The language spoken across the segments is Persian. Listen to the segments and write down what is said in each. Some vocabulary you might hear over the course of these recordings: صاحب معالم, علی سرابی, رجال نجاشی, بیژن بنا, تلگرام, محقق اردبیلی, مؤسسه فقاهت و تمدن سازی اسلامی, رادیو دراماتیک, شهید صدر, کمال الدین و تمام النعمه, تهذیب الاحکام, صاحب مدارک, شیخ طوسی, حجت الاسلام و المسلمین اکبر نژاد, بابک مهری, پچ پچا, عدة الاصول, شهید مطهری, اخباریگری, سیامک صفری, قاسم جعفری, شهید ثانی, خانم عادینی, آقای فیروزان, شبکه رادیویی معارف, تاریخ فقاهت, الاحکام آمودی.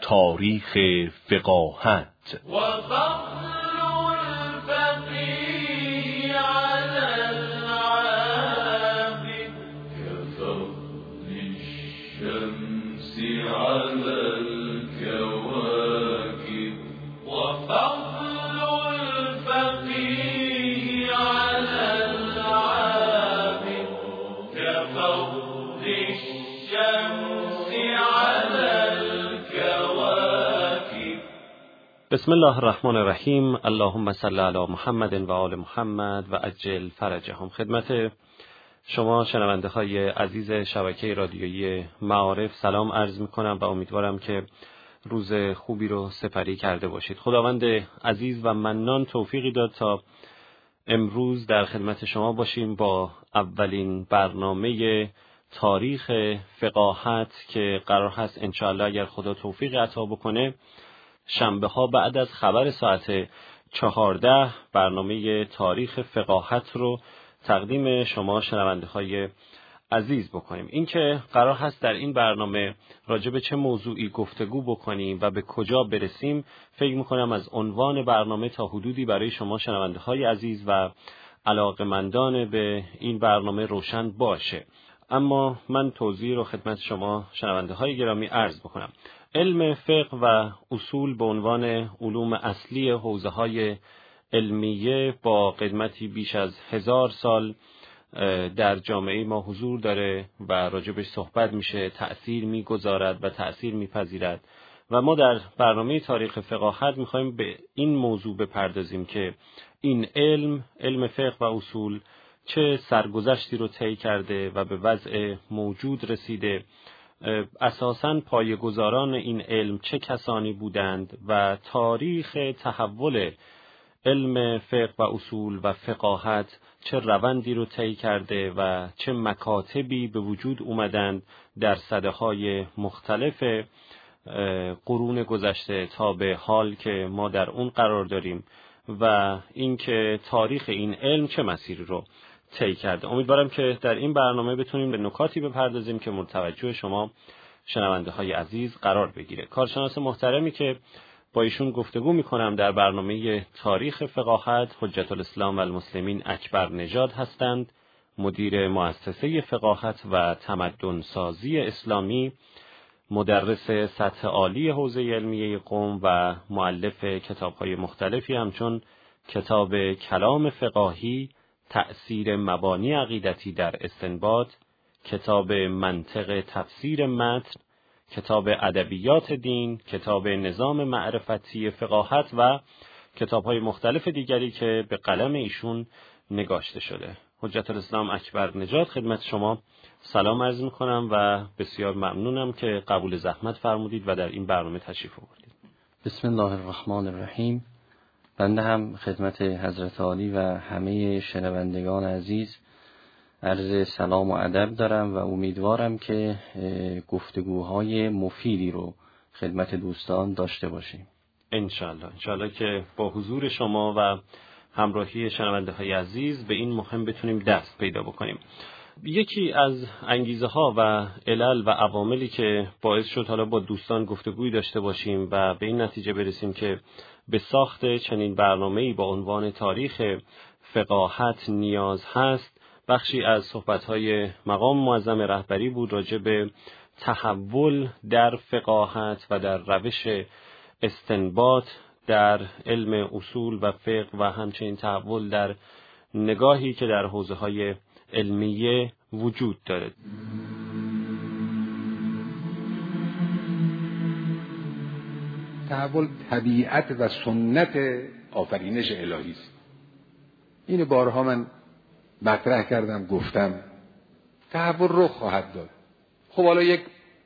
تاریخ فقاهت بسم الله الرحمن الرحیم. اللهم صل علی محمد و آل محمد و عجل فرجهم. خدمت شما شنونده های عزیز شبکه رادیویی معارف سلام عرض می کنم و امیدوارم که روز خوبی رو سپری کرده باشید. خداوند عزیز و منان توفیقی داد تا امروز در خدمت شما باشیم با اولین برنامه تاریخ فقاهت که قرار هست انشاءالله اگر خدا توفیق عطا بکنه شنبه ها بعد از خبر ساعت 14 برنامه تاریخ فقاهت رو تقدیم شما شنونده های عزیز بکنیم. اینکه قرار هست در این برنامه راجع به چه موضوعی گفتگو بکنیم و به کجا برسیم فکر میکنم از عنوان برنامه تا حدودی برای شما شنونده های عزیز و علاقه‌مندان به این برنامه روشن باشه. اما من توضیح رو خدمت شما شنونده های گرامی عرض بکنم. علم فقه و اصول به عنوان علوم اصلی حوزه‌های علمیه با قدمتی بیش از 1000 سال در جامعه ما حضور داره و راجبش صحبت میشه، تأثیر میگذارد و تأثیر میپذیرد و ما در برنامه تاریخ فقاهت میخوایم به این موضوع بپردازیم که این علم فقه و اصول چه سرگذشتی رو طی کرده و به وضع موجود رسیده، اساساً پایه‌گذاران این علم چه کسانی بودند و تاریخ تحول علم فقه و اصول و فقاهت چه روندی رو طی کرده و چه مکاتبی به وجود اومدند در سده‌های مختلف قرون گذشته تا به حال که ما در اون قرار داریم و اینکه تاریخ این علم چه مسیری رو طی کرده. امیدوارم که در این برنامه بتونیم به نکاتی بپردازیم که مورد توجه شما شنونده های عزیز قرار بگیره. کارشناس محترمی که با ایشون گفتگو میکنم در برنامه تاریخ فقاهت حجت الاسلام و المسلمین اکبر نژاد هستند، مدیر مؤسسه فقاهت و تمدن سازی اسلامی، مدرس سطح عالی حوزه علمیه قم و مؤلف کتاب‌های مختلفی همچون کتاب کلام فقاهی، تأثیر مبانی عقیدتی در استنباط، کتاب منطق تفسیر متن، کتاب ادبیات دین، کتاب نظام معرفتی فقاهت و کتاب‌های مختلف دیگری که به قلم ایشون نگاشته شده. حجت الاسلام اکبر نژاد خدمت شما سلام عرض می‌کنم و بسیار ممنونم که قبول زحمت فرمودید و در این برنامه تشریف آوردید. بسم الله الرحمن الرحیم. بنده هم خدمت حضرت عالی و همه شنوندگان عزیز عرض سلام و ادب دارم و امیدوارم که گفتگوهای مفیدی رو خدمت دوستان داشته باشیم انشالله که با حضور شما و همراهی شنونده های عزیز به این مهم بتونیم دست پیدا بکنیم. یکی از انگیزه ها و علل و عواملی که باعث شد حالا با دوستان گفتگوی داشته باشیم و به این نتیجه برسیم که به ساخت چنین برنامه‌ای با عنوان تاریخ فقاهت نیاز هست، بخشی از صحبت‌های مقام معظم رهبری بود راجع به تحول در فقاهت و در روش استنباط در علم اصول و فقه و همچنین تحول در نگاهی که در حوزه‌های علمیه وجود دارد. تحول طبیعت و سنت آفرینش الهی است. اینو بارها من مطرح کردم، گفتم تحول رخ خواهد داد. خب حالا یک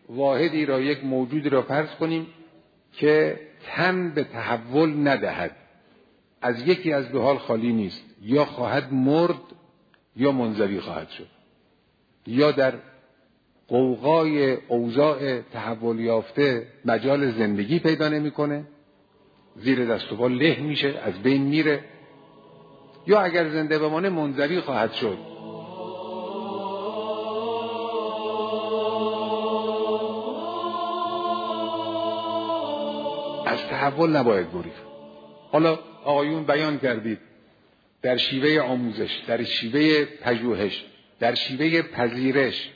واحدی را، یک موجودی را فرض کنیم که تن به تحول ندهد، از یکی از دو حال خالی نیست، یا خواهد مرد یا منزوی خواهد شد، یا در قوقای اوضاع تحول یافته مجال زندگی پیدا نمی‌کنه زیر دست و پا له میشه، از بین میره، یا اگر زنده بمانه منزوی خواهد شد. از تحول نباید گریخت. حالا آقایون بیان کردید در شیوه آموزش، در شیوه پژوهش، در شیوه پذیرش،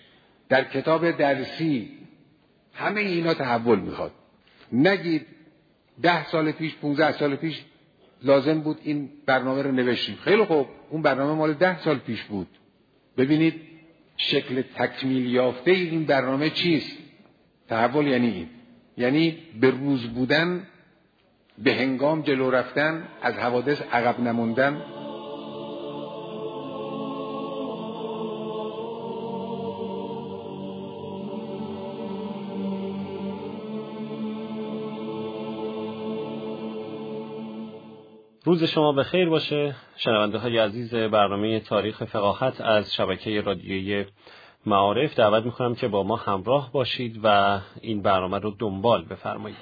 در کتاب درسی، همه اینا تحول میخواد. نگید 10 سال پیش 15 سال پیش لازم بود این برنامه رو نوشتیم. خیلی خوب، اون برنامه مال 10 سال پیش بود. ببینید شکل تکمیل یافته این برنامه چیست. تحول یعنی این، یعنی به روز بودن، به هنگام جلو رفتن، از حوادث عقب نموندن. روز شما به خیر باشه شنونده های عزیز برنامه تاریخ فقاهت از شبکه رادیویی معارف. دعوت میکنم که با ما همراه باشید و این برنامه رو دنبال بفرمایید.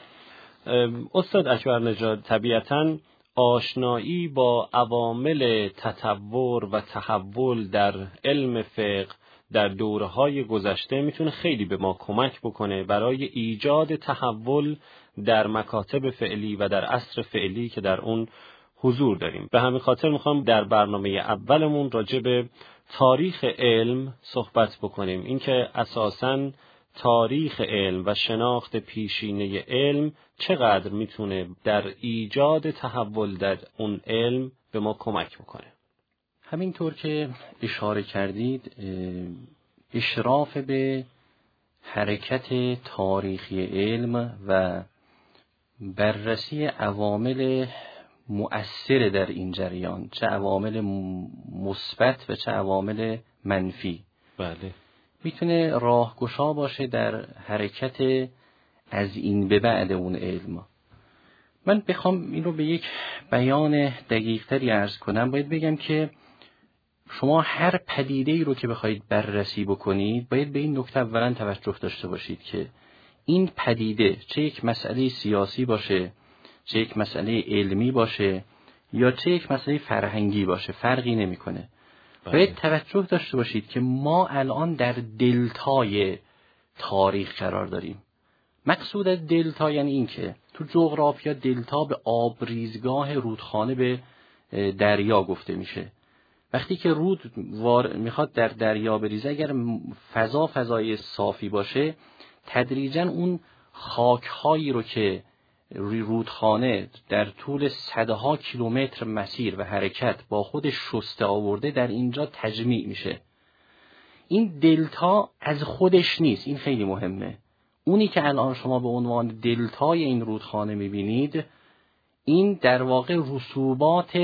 استاد اکبر نژاد، طبیعتاً آشنایی با عوامل تطور و تحول در علم فقه در دوره‌های گذشته میتونه خیلی به ما کمک بکنه برای ایجاد تحول در مکاتب فعلی و در عصر فعلی که در اون حضور داریم. به همین خاطر میخوام در برنامه اولمون راجع به تاریخ علم صحبت بکنیم. اینکه اساساً تاریخ علم و شناخت پیشینه علم چقدر میتونه در ایجاد تحول در اون علم به ما کمک بکنه. همینطور که اشاره کردید، اشراف به حرکت تاریخی علم و بررسی عوامل مؤثر در این جریان، چه عوامل مثبت و چه عوامل منفی، بله، میتونه راهگشا باشه در حرکت از این به بعد اون علم. من بخوام این رو به یک بیان دقیق‌تری عرض کنم، باید بگم که شما هر پدیده‌ای رو که بخواید بررسی بکنید، باید به این نکته اولاً توجه داشته باشید که این پدیده، چه یک مسئله سیاسی باشه، چه یک مسئله علمی باشه، یا چه یک مسئله فرهنگی باشه، فرقی نمی‌کنه. باید توجه داشته باشید که ما الان در دلتای تاریخ قرار داریم. مقصود از دلتا یعنی این که تو جغرافیا دلتا به آبریزگاه رودخانه به دریا گفته میشه. وقتی که رود میخواد در دریا بریزه، اگر فضای صافی باشه، تدریجاً اون خاکهایی رو که رودخانه در طول صدها کیلومتر مسیر و حرکت با خودش شسته آورده، در اینجا تجمیع میشه. این دلتا از خودش نیست، این خیلی مهمه. اونی که الان شما به عنوان دلتای این رودخانه میبینید، این در واقع رسوبات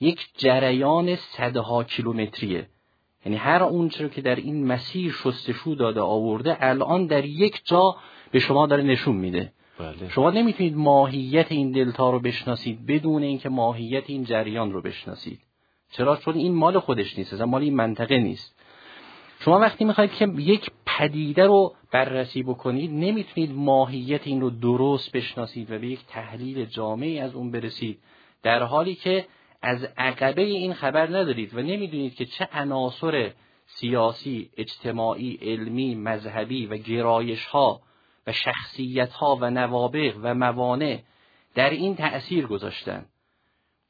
یک جریان صدها کیلومتریه. یعنی هر اون چیزی که در این مسیر شستشو داده آورده، الان در یک جا به شما داره نشون میده. بله. شما نمیتونید ماهیت این دلتا رو بشناسید بدون اینکه ماهیت این جریان رو بشناسید. چرا؟ چون این مال خودش نیست، مال این منطقه نیست. شما وقتی میخواید که یک پدیده رو بررسی بکنید، نمیتونید ماهیت این رو درست بشناسید و به یک تحلیل جامعی از اون برسید، در حالی که از عقبه این خبر ندارید و نمیدونید که چه عناصر سیاسی، اجتماعی، علمی، مذهبی و گرایش‌ها و شخصیت‌ها و نوابغ و موانع در این تأثیر گذاشتن.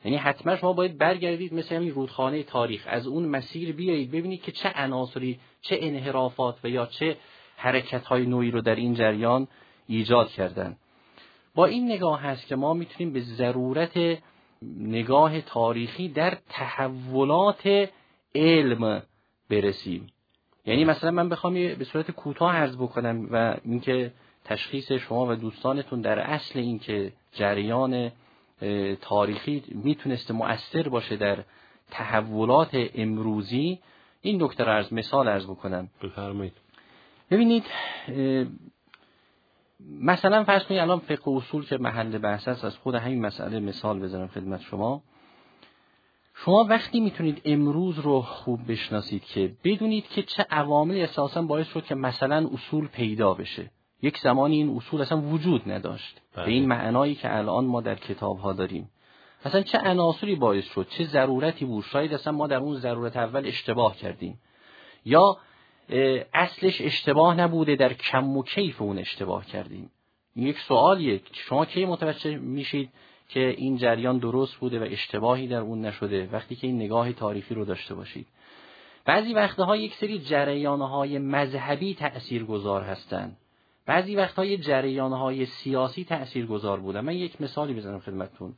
یعنی حتما شما باید برگردید مثل همین رودخانه تاریخ، از اون مسیر بیایید، ببینید که چه عناصری، چه انحرافات و یا چه حرکت‌های نوعی رو در این جریان ایجاد کردن. با این نگاه هست که ما میتونیم به ضرورت نگاه تاریخی در تحولات علم برسیم. یعنی مثلا من بخوام به صورت کوتاه عرض بکنم و اینکه تشخیص شما و دوستانتون در اصل این که جریان تاریخی میتونسته مؤثر باشه در تحولات امروزی، این نکته رو مثال عرض بکنم. بفرمایید. ببینید مثلا فرض کنید الان فقه اصول که محل بحث است، از خود همین مسئله مثال بزنم خدمت شما. شما وقتی میتونید امروز رو خوب بشناسید که بدونید که چه عواملی اساساً باعث شد که مثلا اصول پیدا بشه، یک زمانی این اصول اصلا وجود نداشت به این معنایی که الان ما در کتاب‌ها داریم. اصلا چه عناصری باعث شد، چه ضرورتی بود، شاید اصلا ما در اون ضرورت اول اشتباه کردیم یا اصلش اشتباه نبوده در کم و کیف اون اشتباه کردیم. این یک سوالیه. شما کی متوجه میشید که این جریان درست بوده و اشتباهی در اون نشده؟ وقتی که این نگاه تاریخی رو داشته باشید. بعضی وقتها یک سری جریان‌های مذهبی تأثیرگذار هستند، بعضی وقتها جریان‌های سیاسی تأثیرگذار بودن. من یک مثالی بزنم خدمتتون.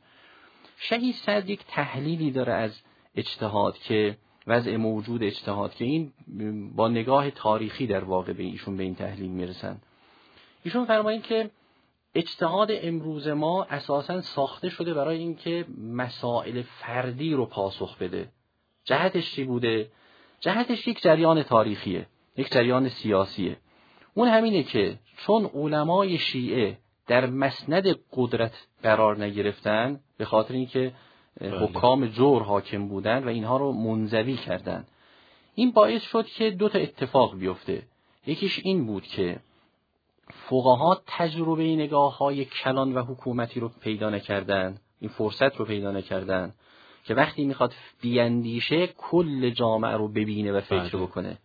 شهید صدر یک تحلیلی داره از اجتهاد که وضع موجود اجتهاد که این با نگاه تاریخی در واقع به ایشون به این تحلیل میرسن. ایشون فرمایند که اجتهاد امروز ما اساساً ساخته شده برای اینکه مسائل فردی رو پاسخ بده. جهتش چی بوده؟ جهتش یک جریان تاریخیه، یک جریان سیاسیه. اون همینه که چون علمای شیعه در مسند قدرت قرار نگرفتن به خاطر اینکه حکام جور حاکم بودن و اینها رو منزوی کردن، این باعث شد که دو تا اتفاق بیفته. یکیش این بود که فقها تجربه نگاه‌های کلان و حکومتی رو پیدا نکردن، این فرصت رو پیدا نکردن که وقتی میخواد بیاندیشه کل جامعه رو ببینه و فکر بکنه.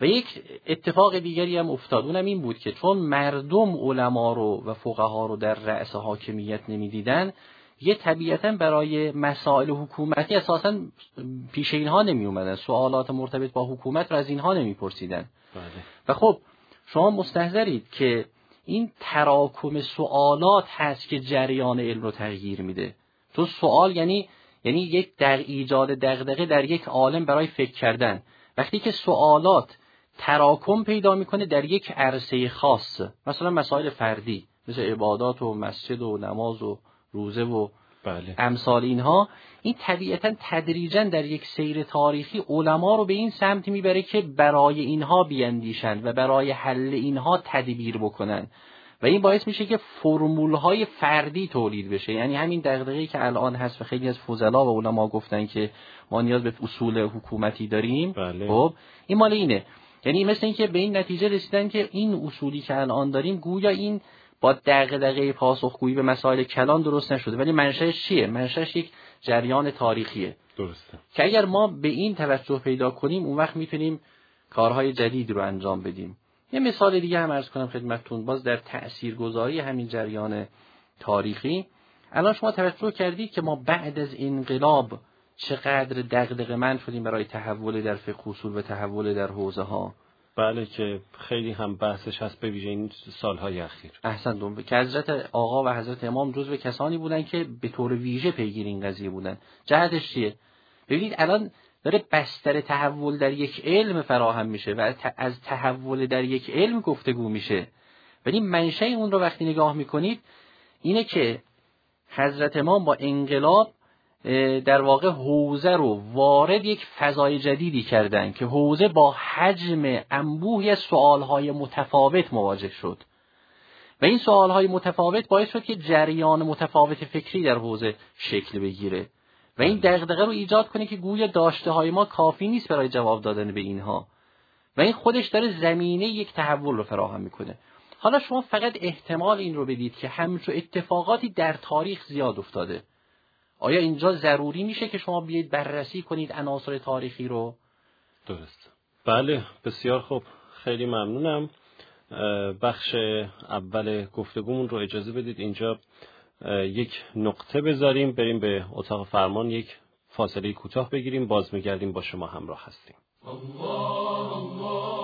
و یک اتفاق دیگری هم افتاد، اونم این بود که چون مردم علما رو و فقها رو در رأس حاکمیت نمیدیدن، یه طبیعتاً برای مسائل حکومتی اساساً پیش اینها نمی اومدن، سوالات مرتبط با حکومت رو از اینها نمی پرسیدن. بله. و خب شما مستحضرید که این تراکم سوالات هست که جریان علم رو تغییر میده. تو سوال یعنی یک در ایجاد دغدغه در یک عالم برای فکر کردن. وقتی که سوالات تراکم پیدا میکنه در یک عرصه خاص، مثلا مسائل فردی مثل عبادات و مسجد و نماز و روزه و امثال اینها، این طبیعتا تدریجا در یک سیر تاریخی علما رو به این سمت میبره که برای اینها بیندیشند و برای حل اینها تدبیر بکنن و این باعث میشه که فرمولهای فردی تولید بشه. یعنی همین دغدغه‌ای که الان هست و خیلی از فضلا و علما گفتن که ما نیاز به اصول حکومتی داریم. خب این مال اینه. یعنی مثل اینکه به این نتیجه رسیدن که این اصولی که الان داریم گویا این با دغدغه پاسخگویی به مسائل کلان درست نشده، ولی منشأش چیه؟ منشأش یک جریان تاریخیه. درسته. که اگر ما به این توجه پیدا کنیم اون وقت میتونیم کارهای جدید رو انجام بدیم. یه مثال دیگه هم عرض کنم خدمتتون، باز در تاثیرگذاری همین جریان تاریخی. الان شما توجه کردید که ما بعد از انقلاب چقدر دغدغه‌مند شدیم برای تحول در فقه اصول و تحول در حوزه‌ها. بله، که خیلی هم بحثش هست به ویژه این سالهای اخیر. احسنتون. که حضرت آقا و حضرت امام جزو کسانی بودن که به طور ویژه پیگیر این قضیه بودن. جهتش چیه؟ ببینید الان داره بستر تحول در یک علم فراهم میشه و از تحول در یک علم گفتگو میشه، ولی منشأ اون رو وقتی نگاه میکنید اینه که حضرت امام با انقلاب در واقع حوزه رو وارد یک فضای جدیدی کردن که حوزه با حجم انبوهی سوالهای متفاوت مواجه شد و این سوالهای متفاوت باعث شد که جریان متفاوت فکری در حوزه شکل بگیره و این دغدغه رو ایجاد کنه که گویا داشته های ما کافی نیست برای جواب دادن به اینها و این خودش داره زمینه یک تحول رو فراهم میکنه. حالا شما فقط احتمال این رو بدید که همچون اتفاقاتی در تاریخ زیاد افتاده. آیا اینجا ضروری میشه که شما بیاید بررسی کنید عناصر تاریخی رو؟ درست. بله، بسیار خوب. خیلی ممنونم. بخش اول گفتگومون رو اجازه بدید اینجا یک نقطه بذاریم، بریم به اتاق فرمان، یک فاصله کوتاه بگیریم، باز میگردیم، با شما همراه هستیم. الله الله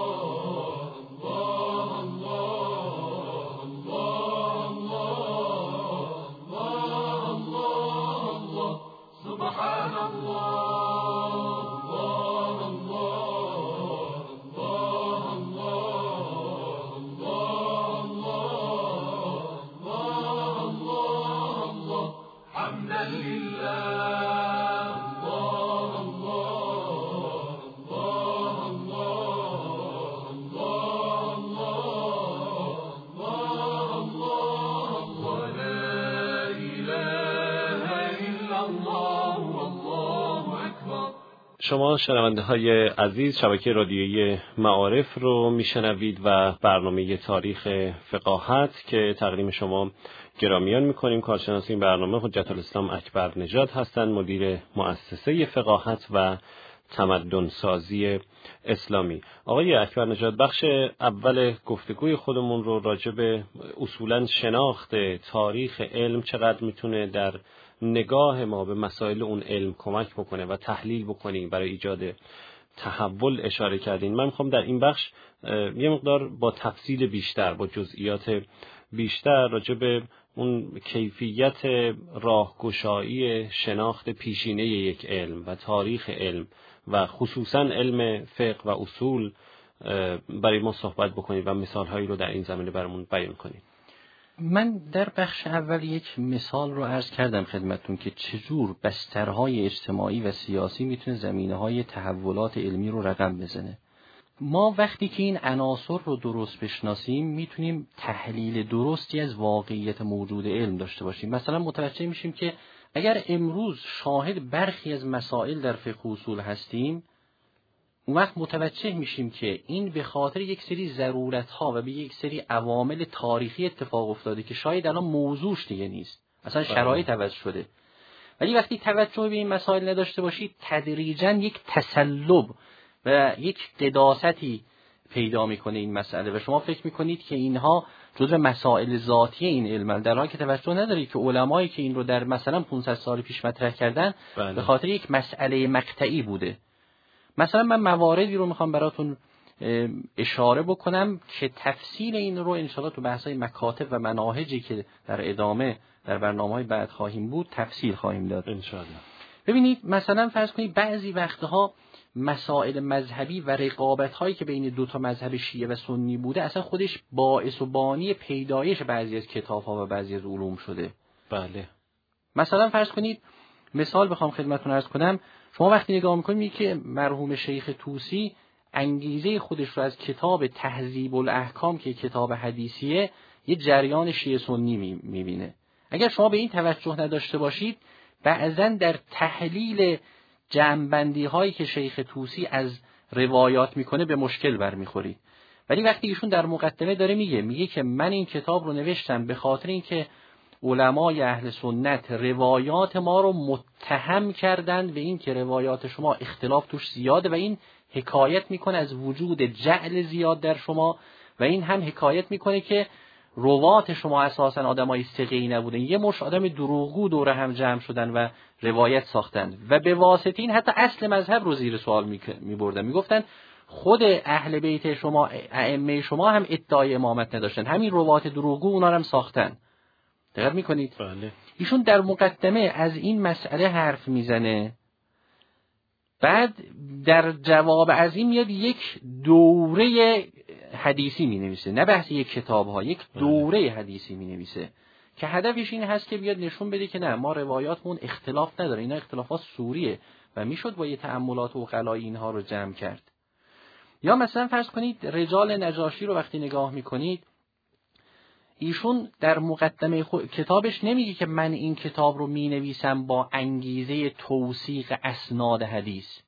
شما شنونده های عزیز شبکه رادیویی معارف رو میشنوید و برنامه تاریخ فقاهت که تقدیم شما گرامیان میکنیم. کارشناس این برنامه حجت الاسلام اکبر نژاد هستند، مدیر مؤسسه فقاهت و تمدن سازی اسلامی. آقای اکبر نژاد، بخش اول گفتگوی خودمون رو راجع به اصولاً شناخت تاریخ علم چقدر میتونه در نگاه ما به مسائل اون علم کمک بکنه و تحلیل بکنیم برای ایجاد تحول اشاره کردین. من میخوام در این بخش یه مقدار با تفصیل بیشتر، با جزئیات بیشتر راجع به اون کیفیت راهگشایی شناخت پیشینه یک علم و تاریخ علم و خصوصا علم فقه و اصول برای ما صحبت بکنید و مثالهایی رو در این زمینه برامون بیان کنید. من در بخش اول یک مثال رو عرض کردم خدمتون که چجور بسترهای اجتماعی و سیاسی میتونه زمینه‌های تحولات علمی رو رقم بزنه. ما وقتی که این عناصر رو درست بشناسیم میتونیم تحلیل درستی از واقعیت موجود علم داشته باشیم. مثلا متوجه میشیم که اگر امروز شاهد برخی از مسائل در فقه و اصول هستیم، اون وقت متوجه میشیم که این به خاطر یک سری ضرورت‌ها و به یک سری عوامل تاریخی اتفاق افتاده که شاید الان موضوعش دیگه نیست، اصلا شرایط عوض شده. ولی وقتی توجه به این مسائل نداشته باشید، تدریجاً یک تسلب و یک قداستی پیدا میکنه این مسئله و شما فکر میکنید که اینها جزء مسائل ذاتی این علم، در حالی که توجه ندارید که علمایی که این رو در مثلا 500 سال پیش مطرح کردن به خاطر یک مسئله مقطعی بوده. مثلا من مواردی رو میخوام براتون اشاره بکنم که تفصیل این رو انشاءالله تو بحثای مکاتب و مناهجی که در ادامه در برنامه‌های بعد خواهیم بود تفصیل خواهیم داد انشاءالله. ببینید مثلا فرض کنید بعضی وقتها مسائل مذهبی و رقابت‌هایی که بین دو تا مذهب شیعه و سنی بوده اصلا خودش باعث و بانی پیدایش بعضی از کتاب‌ها و بعضی از علوم شده. بله. مثلا فرض کنید مثال بخوام خدمتتون عرض کنم، شما وقتی نگاه می‌کنید که مرحوم شیخ طوسی انگیزه خودش رو از کتاب تهذیب الاحکام که کتاب حدیثیه یه جریان شیعه سنی می‌بینه. اگر شما به این توجه نداشته باشید، بعضاً در تحلیل جنبندی هایی که شیخ طوسی از روایات میکنه به مشکل برمیخوری. ولی وقتی ایشون در مقدمه داره میگه که من این کتاب رو نوشتم به خاطر اینکه علمای اهل سنت روایات ما رو متهم کردن به این که روایات شما اختلاف توش زیاده و این حکایت میکنه از وجود جعل زیاد در شما و این هم حکایت میکنه که روات شما اساساً آدمای ثقه‌ای نبودن، یه مش آدم دروغگو دوره هم جمع شدن و روایت ساختن و به واسطه این حتی اصل مذهب رو زیر سوال می‌بردن. میگفتن خود اهل بیت شما، ائمه شما هم ادعای امامت نداشتن، همین روات دروغگو اونا هم ساختن. دقت می‌کنید؟ بله. ایشون در مقدمه از این مسئله حرف میزنه، بعد در جواب از این میاد یک دوره حدیثی مینویسه، نه بحث یک کتاب‌ها، یک دوره حدیثی مینویسه که هدفش این هست که بیاد نشون بده که نه، ما روایاتمون اختلاف نداره، اینا اختلافات سوریه و میشد با یه تأملات و غلای اینها رو جمع کرد. یا مثلا فرض کنید رجال نجاشی رو وقتی نگاه میکنید، ایشون در مقدمه کتابش نمیگه که من این کتاب رو مینویسم با انگیزه توثیق اسناد حدیث،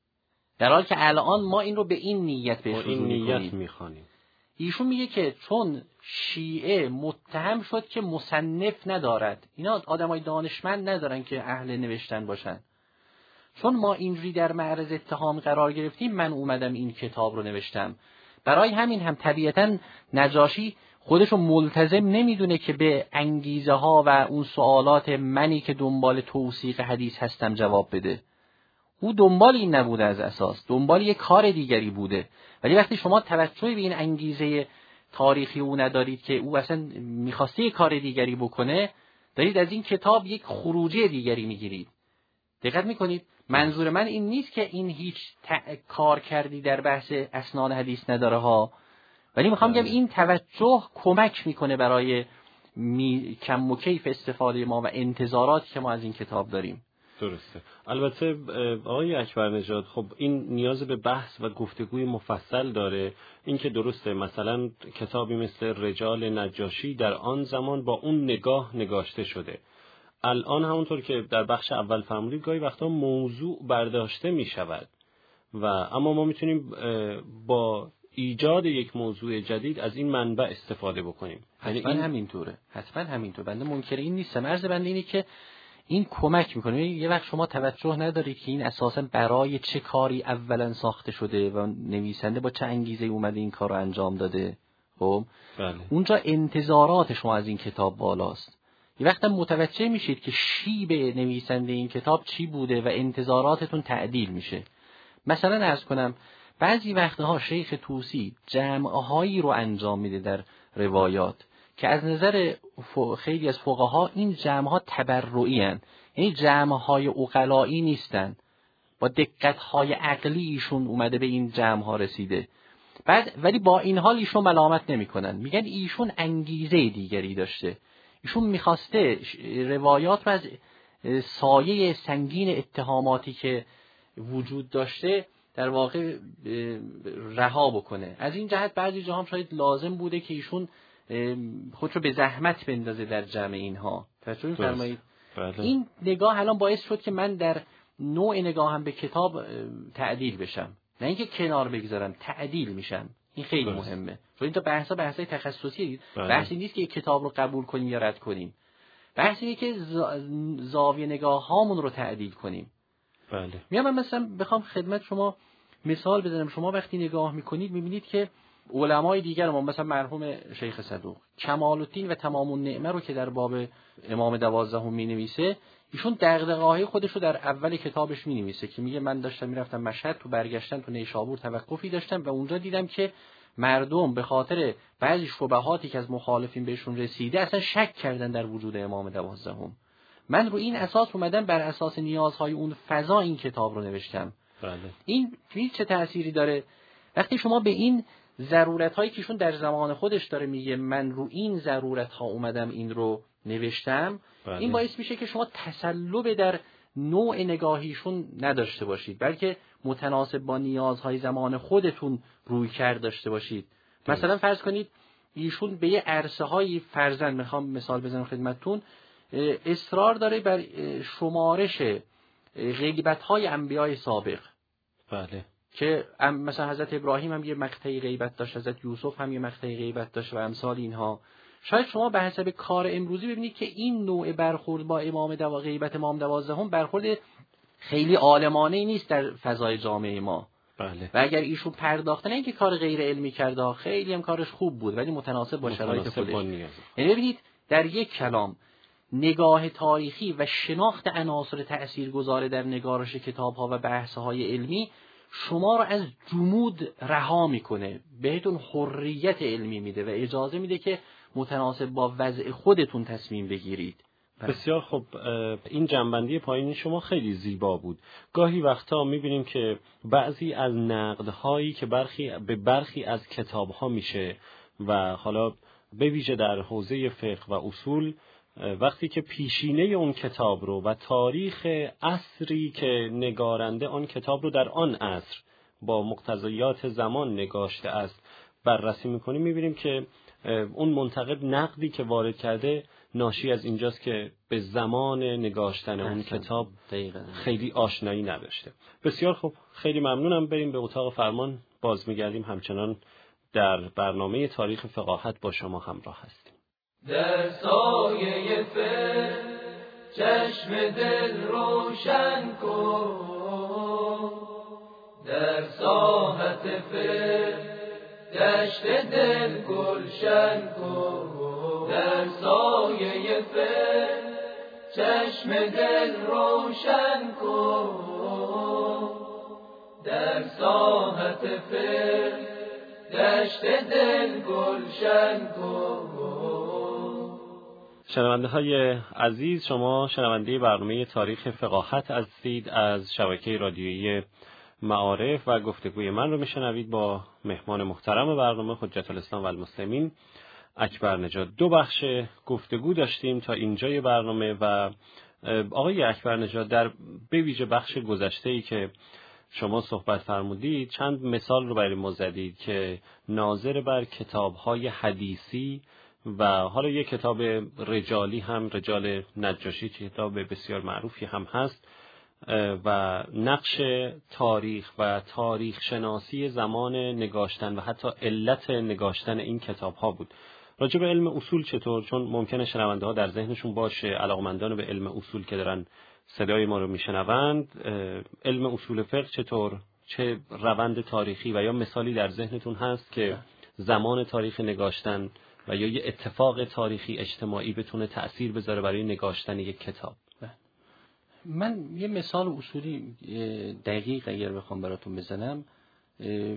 در حالی که الان ما این رو به این نیت بهش رجوع می‌کنیم. ایشون میگه که چون شیعه متهم شد که مصنف ندارد، اینا آدمای دانشمند ندارن که اهل نوشتن باشن، چون ما اینجوری در معرض اتهام قرار گرفتیم، من اومدم این کتاب رو نوشتم. برای همین هم طبیعتا نجاشی خودشو ملتزم نمیدونه که به انگیزه ها و اون سوالات منی که دنبال توثیق حدیث هستم جواب بده. او دنبال این نبوده، از اساس دنبال یک کار دیگری بوده. ولی وقتی شما توجهی به این انگیزه تاریخی او ندارید که او اصلا میخواسته یک کار دیگری بکنه، دارید از این کتاب یک خروجی دیگری میگیرید. دقت میکنید؟ منظور من این نیست که این هیچ کار کردی در بحث اسناد حدیث نداره ها، ولی میخوام بگم این توجه کمک میکنه برای کم و کیف استفاده ما و انتظاراتی که ما از این کتاب داریم. درسته. البته آقای اکبر نژاد، خب این نیاز به بحث و گفتگوی مفصل داره. این که درسته مثلا کتابی مثل رجال نجاشی در آن زمان با اون نگاه نگاشته شده، الان همونطور که در بخش اول فرمودید گاهی وقتا موضوع برداشته می شود و اما ما میتونیم با ایجاد یک موضوع جدید از این منبع استفاده بکنیم. حتما همینطوره، حتما همینطور. بنده منکر این نیستم، عرض بنده اینه که این کمک میکنه. یه وقت شما توجه نداری که این اساسا برای چه کاری اولا ساخته شده و نویسنده با چه انگیزه اومده این کار رو انجام داده. خب بله. اونجا انتظارات شما از این کتاب بالاست. یه وقت هم متوجه میشید که شیب نویسنده این کتاب چی بوده و انتظاراتتون تعدیل میشه. مثلا عرض کنم بعضی وقتها شیخ طوسی جمع‌هایی رو انجام میده در روایات که از نظر خیلی از فقها این جمع‌ها تبرعی هستند، یعنی جمع‌های عقلایی نیستن، با دقت‌های عقلی ایشون اومده به این جمع‌ها رسیده. بعد ولی با این حال ایشون ملامت نمی‌کنن، میگن ایشون انگیزه دیگری داشته، ایشون می‌خواسته روایات رو از سایه سنگین اتهاماتی که وجود داشته در واقع رها بکنه. از این جهت بعضی جاها شاید لازم بوده که ایشون خودشو به زحمت بندازه در جمع اینها. توجه فرمایید. این نگاه الان باعث شد که من در نوع نگاهم به کتاب تعدیل بشم، نه اینکه کنار بگذارم، تعدیل میشم. این خیلی بلد. مهمه. چون این تا بحثای تخصصی، بحثی نیست که کتاب رو قبول کنیم یا رد کنیم، بحث اینه که زاویه نگاه هامون رو تعدیل کنیم. بله. میام مثلا بخوام خدمت شما مثال بزنم. شما وقتی نگاه میکنید میبینید که علمای دیگر ما، مثلا مرحوم شیخ صدر، کمال الدین و تمام النعمه رو که در باب امام 12 مینویسه، ایشون دغدغه‌های خودش رو در اول کتابش مینویسه که میگه من داشتم میرفتم مشهد، تو برگشتن تو نیشابور توقفی داشتم و اونجا دیدم که مردم به خاطر بعضی شبهاتی که از مخالفین بهشون رسیده اصلا شک کردن در وجود امام 12. من رو این اساس اومدم، بر اساس نیازهای اون فضا این کتاب رو نوشتم. بله. این چه تأثیری داره؟ وقتی شما به این ضرورت‌هایی که ایشون در زمان خودش داره میگه من رو این ضرورت‌ها اومدم این رو نوشتم. بله. این باعث میشه که شما تسلب در نوع نگاهیشون نداشته باشید، بلکه متناسب با نیازهای زمان خودتون رویکرد داشته باشید. بله. مثلا فرض کنید ایشون به یه عرصه‌هایی، فرضاً میخوام مثال بزنم خدمتتون، اصرار داره بر شمارش غیبت‌های انبیای سابق. بله. که مثلا حضرت ابراهیم هم یه مقطعی غیبت داشت، حضرت یوسف هم یه مقطعی غیبت داشت و امثال اینها. شاید شما به حسب کار امروزی ببینید که این نوع برخورد با امام غیبت امام 12 برخورد خیلی عالمانه‌ای نیست در فضای جامعه ما. بله. و اگر ایشون پرداخته، نه اینکه کار غیر علمی کرده، خیلی هم کارش خوب بود، ولی متناسب با شرایط خودش. یعنی ببینید در یک کلام نگاه تاریخی و شناخت عناصر تاثیرگذار در نگارش کتاب‌ها و بحث‌های علمی شما رو از جمود رها میکنه، بهتون حریت علمی میده و اجازه میده که متناسب با وضع خودتون تصمیم بگیرید. بسیار خب، این جنبندی پایینی شما خیلی زیبا بود. گاهی وقتا میبینیم که بعضی از نقدهایی که به برخی از کتاب‌ها میشه و حالا به ویژه در حوزه فقه و اصول، وقتی که پیشینه اون کتاب رو و تاریخ عصری که نگارنده آن کتاب رو در آن عصر با مقتضیات زمان نگاشته است بررسی میکنیم، میبینیم که اون منتقد نقدی که وارد کرده ناشی از اینجاست که به زمان نگاشتن اون کتاب خیلی آشنایی نداشته. بسیار خوب، خیلی ممنونم. بریم به اتاق فرمان، باز میگردیم. همچنان در برنامه تاریخ فقاهت با شما همراه هستیم. در سایه فر چشم دل روشن کن، در ساحت فر دشت دل گلشن کن، در سایه فر چشم دل روشن کن، در ساحت فر دشت دل گلشن کن. شنونده های عزیز، شما شنونده برنامه تاریخ فقاهت هستید از شبکه رادیویی معارف و گفتگوی من رو میشنوید با مهمان محترم برنامه حجت الاسلام و المسلمین اکبر نژاد. دو بخش گفتگو داشتیم تا اینجای برنامه و آقای اکبر نژاد در به ویژه بخش گذشته‌ای که شما صحبت فرمودید چند مثال رو برای ما زدید که ناظر بر کتاب‌های حدیثی و حالا یک کتاب رجالی هم، رجال نجاشی، کتاب بسیار معروفی هم هست، و نقش تاریخ و تاریخ شناسی زمان نگاشتن و حتی علت نگاشتن این کتاب ها بود. راجع به علم اصول چطور؟ چون ممکنه شنونده ها در ذهنشون باشه علاقمندان به علم اصول که دارن صدای ما رو میشنوند، علم اصول فقه چطور؟ چه روند تاریخی و یا مثالی در ذهنتون هست که زمان تاریخ نگاشتن و یا یه اتفاق تاریخی اجتماعی بتونه تأثیر بذاره برای نگاشتن یک کتاب؟ من یه مثال اصولی دقیق اگر بخوام براتون بزنم،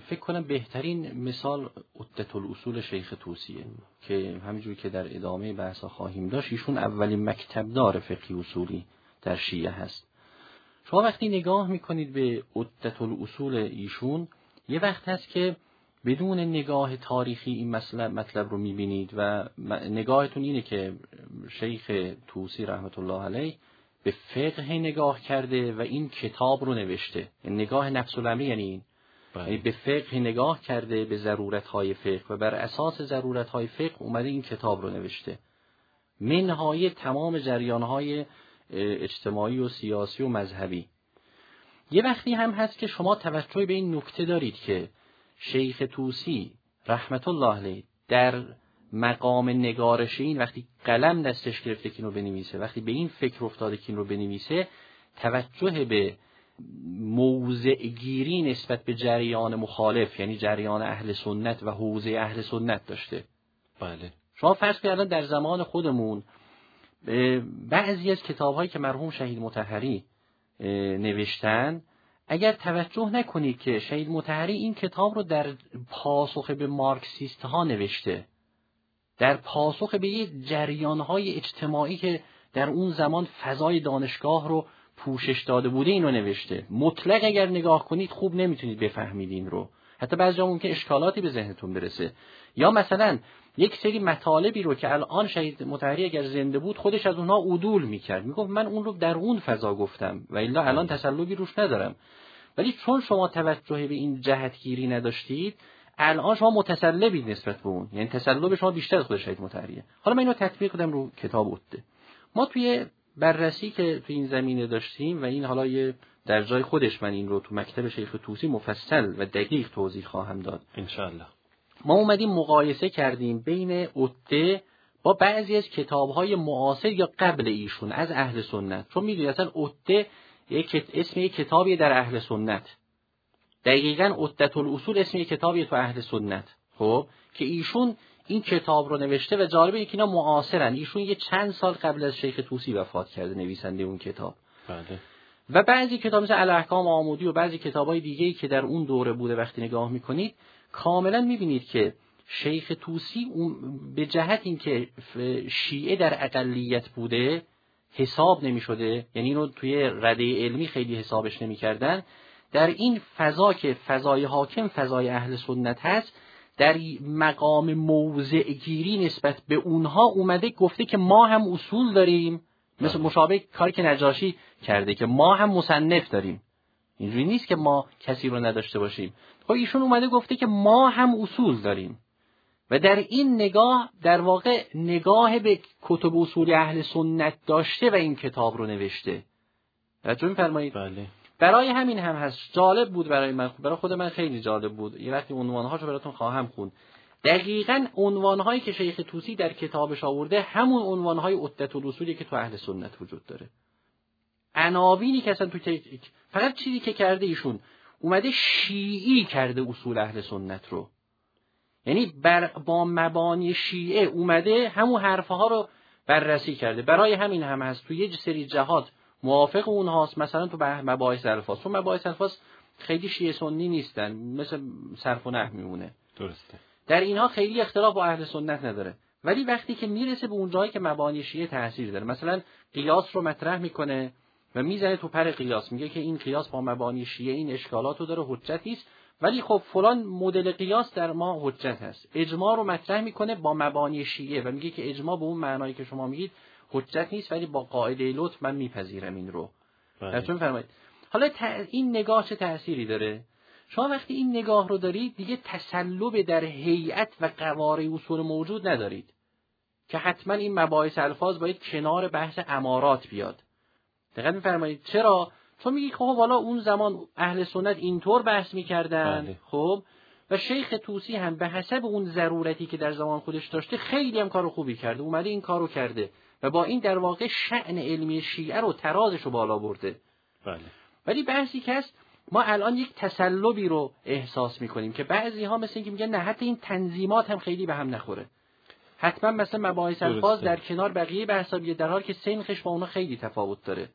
فکر کنم بهترین مثال عدة الاصول شیخ طوسیه که همینجوری که در ادامه بحثا خواهیم داشت، ایشون اولین مکتبدار فقه اصولی در شیعه هست. شما وقتی نگاه میکنید به عدة الاصول ایشون، یه وقت هست که بدون نگاه تاریخی این مطلب رو میبینید و نگاهتون اینه که شیخ طوسی رحمت الله علیه به فقه نگاه کرده و این کتاب رو نوشته. نگاه نفس الامری یعنی این، یعنی به فقه نگاه کرده، به ضرورت‌های فقه و بر اساس ضرورت‌های فقه اومده این کتاب رو نوشته. منهای تمام جریان‌های اجتماعی و سیاسی و مذهبی. یه وقتی هم هست که شما توجه به این نکته دارید که شیخ طوسی رحمت الله علیه در مقام نگارشین وقتی قلم دستش گرفته که این رو بنویسه، وقتی به این فکر افتاده که این رو بنویسه، توجه به موضع گیری نسبت به جریان مخالف یعنی جریان اهل سنت و حوزه اهل سنت داشته. بله. شما فرض کنید الان در زمان خودمون بعضی از کتاب‌هایی که مرحوم شهید مطهری نوشتن، اگر توجه نکنید که شهید مطهری این کتاب رو در پاسخ به مارکسیست‌ها نوشته، در پاسخ به یک جریان‌های اجتماعی که در اون زمان فضای دانشگاه رو پوشش داده بوده اینو نوشته. مطلق اگر نگاه کنید خوب نمیتونید بفهمید این رو، حتی بعضی جا ممکن اشکالاتی به ذهنتون برسه. یا مثلا یک سری مطالبی رو که الان شهید مطهری اگر زنده بود خودش از اونها عدول میکرد، میگفت من اون رو در اون فضا گفتم و الا الان تسلطی روش ندارم، ولی چون شما توجه به این جهتگیری نداشتید الان شما متسلبید نسبت به اون، یعنی تسلب شما بیشتر از خود شهید مطهریه. حالا من اینو تطبیق دادم رو کتاب عدة. ما توی بررسی که تو این زمینه داشتیم و این حالا یه در جای خودش من این رو تو مکتب شیخ طوسی مفصل و دقیق توضیح خواهم داد ان شاء الله، ما اومدیم مقایسه کردیم بین عدة با بعضی از کتاب‌های معاصر یا قبل ایشون از اهل سنت. چون می‌دونید اصلا عدة اسم یک کتابی در اهل سنت، دقیقاً عدة الاصول اسم یک کتابی تو اهل سنت، خب که ایشون این کتاب رو نوشته و جالبه اینکه اینا معاصرن، ایشون یه چند سال قبل از شیخ طوسی وفات کرده نویسنده اون کتاب. بله. و بعضی کتاب مثل الاحکام آمودی و بعضی کتاب‌های دیگه‌ای که در اون دوره بوده وقتی نگاه می‌کنید کاملاً می‌بینید که شیخ طوسی به جهت اینکه شیعه در اقلیت بوده حساب نمی‌شده، یعنی اینو توی رده علمی خیلی حسابش نمی‌کردن، در این فضا که فضای حاکم فضای اهل سنت هست در مقام موضع گیری نسبت به اونها اومده گفته که ما هم اصول داریم، مثل مشابه کاری که نجاشی کرده که ما هم مصنف داریم. اینجوری نیست که ما کسی رو نداشته باشیم، خب ایشون اومده گفته که ما هم اصول داریم و در این نگاه در واقع نگاه به کتب اصول اهل سنت داشته و این کتاب رو نوشته. توجه می‌فرمایید؟ بله. برای همین هم هست، جالب بود برای من، برای خود من خیلی جالب بود. یه وقتی عنوان‌هاشو براتون خواهم خوند. دقیقاً عنوان‌هایی که شیخ طوسی در کتابش آورده همون عنوان‌های عدة الاصولی که تو اهل سنت وجود داره. عناوینی که اصلا تو فقط چیزی که کرده ایشون اومده شیعی کرده اصول اهل سنت رو. یعنی با مبانی شیعه اومده همون حرف‌ها رو بررسی کرده. برای همین هم هست تو یه سری جهات موافق اونهاست، مثلا تو مباحث الفاظ، تو مباحث الفاظ خیلی شیعه سنی نیستن، مثل صرف و نحو میمونه، درسته، در اینها خیلی اختلاف با اهل سنت نداره، ولی وقتی که میرسه به اون جایی که مبانی شیعه تاثیر داره، مثلا قیاس رو مطرح میکنه و میزنه تو پر قیاس، میگه که این قیاس با مبانی شیعه این اشکالاتو داره، حجت نیست، ولی خب فلان مدل قیاس در ما حجت هست. اجماع رو مطرح میکنه با مبانی شیعه و میگه که اجماع به اون معنایی که شما میگید حجت نیست، ولی با قاعده لطف من میپذیرم این رو. درستون فرمایید. حالا این نگاه چه تأثیری داره؟ شما وقتی این نگاه رو دارید دیگه تسلب در هیئت و قواره اصول موجود ندارید که حتما این مباحث الفاظ باید کنار بحث امارات بیاد. دقیق میفرمایید؟ چرا؟ تو میگی که خب حالا اون زمان اهل سنت اینطور بحث میکردن، خب و شیخ طوسی هم به حسب اون ضرورتی که در زمان خودش داشته خیلی هم کارو خوبی کرده، اومده این کارو کرده و با این در واقع شأن علمی شیعه رو، ترازش رو بالا برده. بله. ولی بحثی که هست، ما الان یک تسلبی رو احساس میکنیم که بعضی ها مثل اینکه میگن نه حتی این تنظیمات هم خیلی به هم نخوره، حتما مثلا مباحث الفاظ در کنار بقیه بحثا بیاد، در حالی که سنخش با اونها خیلی تفاوت داره.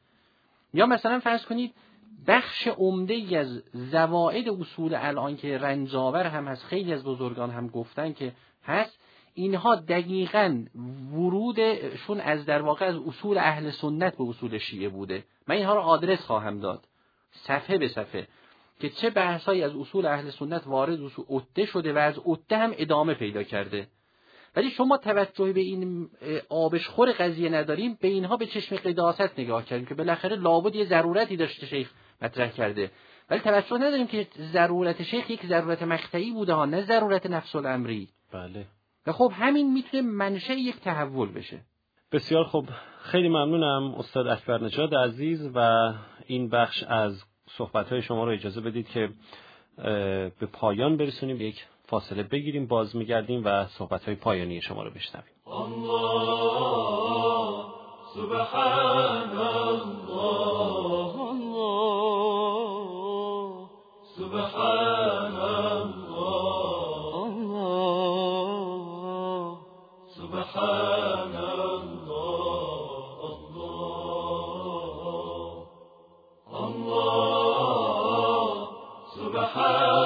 یا مثلا فرض کنید بخش عمده‌ای از زوائد اصول الان که رنجاور هم هست، خیلی از بزرگان هم گفتن که هست، اینها دقیقاً ورودشون از در واقع از اصول اهل سنت به اصول شیعه بوده. من اینها رو آدرس خواهم داد صفحه به صفحه که چه بحثایی از اصول اهل سنت وارد اصول عده شده و از عده هم ادامه پیدا کرده. ولی شما توجهی به این آبشخور قضیه نداریم، به اینها به چشم قداست نگاه کردیم که بالاخره لابد یه ضرورتی داشته شیخ مطرح کرده، ولی توجه نداریم که ضرورت شیخ یک ضرورت مقطعی بوده ها، نه ضرورت نفس الامری. بله. و خب همین میتونه منشأ یک تحول بشه. بسیار خب، خیلی ممنونم استاد اکبر نژاد عزیز و این بخش از صحبت‌های شما رو اجازه بدید که به پایان برسونیم، یک فاصله بگیریم، باز می‌گردیم و صحبت‌های پایانی شما رو بشنویم. الله سبحان الله، الله سبحان الله، الله سبحان الله، الله سبحان الله،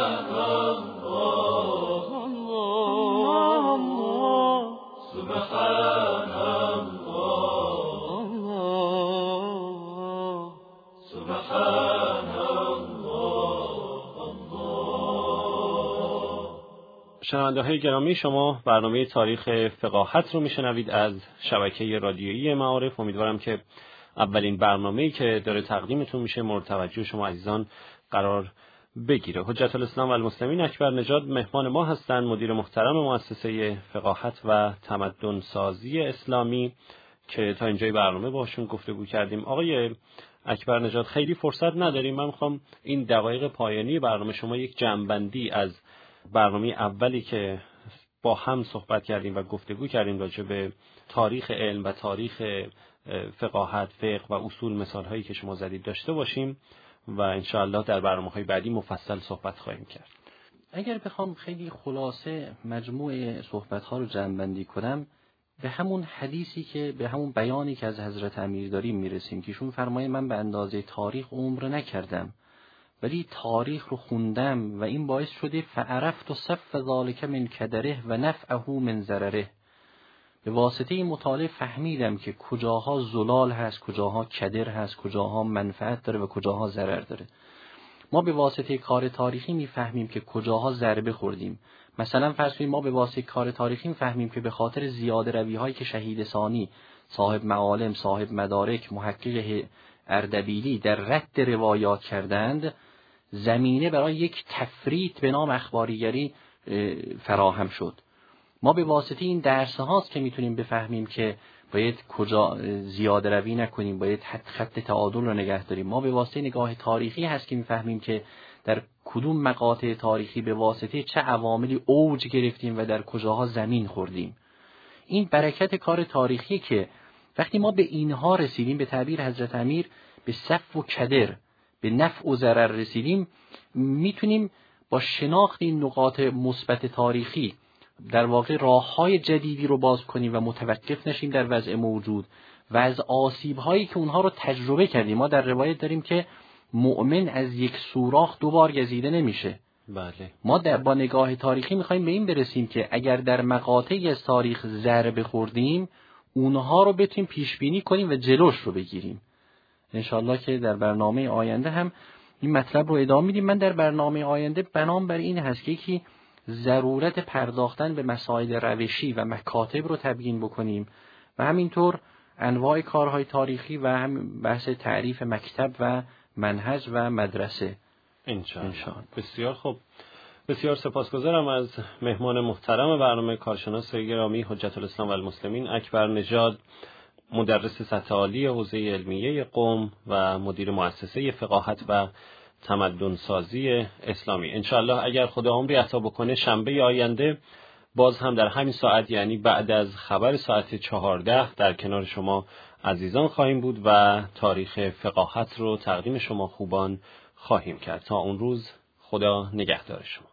شنونده‌های گرامی، شما برنامه تاریخ فقاهت رو میشنوید از شبکه رادیویی معارف. امیدوارم که اولین برنامه‌ای که داره تقدیمتون میشه مورد توجه شما عزیزان قرار بگیره. حجت الاسلام و المسلمین اکبر نژاد مهمان ما هستند، مدیر محترم مؤسسه فقاهت و تمدن سازی اسلامی که تا اینجای برنامه باشون گفتگو کردیم. آقای اکبر نژاد، خیلی فرصت نداریم، من می‌خوام این دقایق پایانی برنامه شما یک جمع‌بندی از برنامه اولی که با هم صحبت کردیم و گفتگو کردیم راجع به تاریخ علم و تاریخ فقاهت، فقه و اصول، مثالهایی که شما زدید داشته باشیم و انشاءالله در برنامه‌های بعدی مفصل صحبت خواهیم کرد. اگر بخوام خیلی خلاصه مجموع صحبت‌ها رو جمع‌بندی کنم، به همون حدیثی که به همون بیانی که از حضرت امیر داریم میرسیم که ایشون فرمایند من به اندازه تاریخ عمر نکردم ولی تاریخ رو خوندم و این باعث شده فعرفت و صف ذالک من کدره و نفعه من ضرره، به واسطه این مطالعه فهمیدم که کجاها زلال هست، کجاها کدر هست، کجاها منفعت داره و کجاها ضرر داره. ما به واسطه کار تاریخی میفهمیم که کجاها ضربه خوردیم. مثلا فرض کنید ما به واسطه کار تاریخی میفهمیم که به خاطر زیاده روی‌هایی که شهید ثانی، صاحب معالم، صاحب مدارک، محقق اردبیلی در رد روایات کردند، زمینه برای یک تفرید به نام اخباریگری فراهم شد. ما به واسطه این درس هاست که میتونیم بفهمیم که باید کجا زیاده روی نکنیم، باید خط تعادل رو نگه داریم. ما به واسطه نگاه تاریخی هست که میفهمیم که در کدوم مقاطع تاریخی به واسطه چه عواملی اوج گرفتیم و در کجاها زمین خوردیم. این برکت کار تاریخی که وقتی ما به اینها رسیدیم، به تعبیر حضرت امیر به صف و کدر، به نفع و ضرر رسیدیم، میتونیم با شناخت این نقاط مثبت تاریخی در واقع راه‌های جدیدی رو باز کنیم و متوقف نشیم در وضع موجود و از آسیب‌هایی که اونها رو تجربه کردیم. ما در روایت داریم که مؤمن از یک سوراخ دوبار گزیده نمیشه. بله. ما با نگاه تاریخی می‌خوایم به این برسیم که اگر در مقاطعی از تاریخ ضربه خوردیم، اونها رو بتونیم پیش‌بینی کنیم و جلوش رو بگیریم. انشاءالله که در برنامه آینده هم این مطلب رو ادامه میدیم. من در برنامه آینده بنام بر این هست که یکی ضرورت پرداختن به مسائل روشی و مکاتب رو تبیین بکنیم و همینطور انواع کارهای تاریخی و هم بحث تعریف مکتب و منهج و مدرسه. انشاءالله. بسیار خوب، بسیار سپاسگزارم از مهمان محترم برنامه، کارشناس گرامی حجت الاسلام و المسلمین اکبر نژاد مدرس سطح عالی حوزه علمیه قم و مدیر مؤسسه فقاهت و تمدن سازی اسلامی. انشاءالله اگر خدا عمری عطا بکنه شنبه آینده باز هم در همین ساعت، یعنی بعد از خبر ساعت 14، در کنار شما عزیزان خواهیم بود و تاریخ فقاهت رو تقدیم شما خوبان خواهیم کرد. تا اون روز خدا نگهدار شما.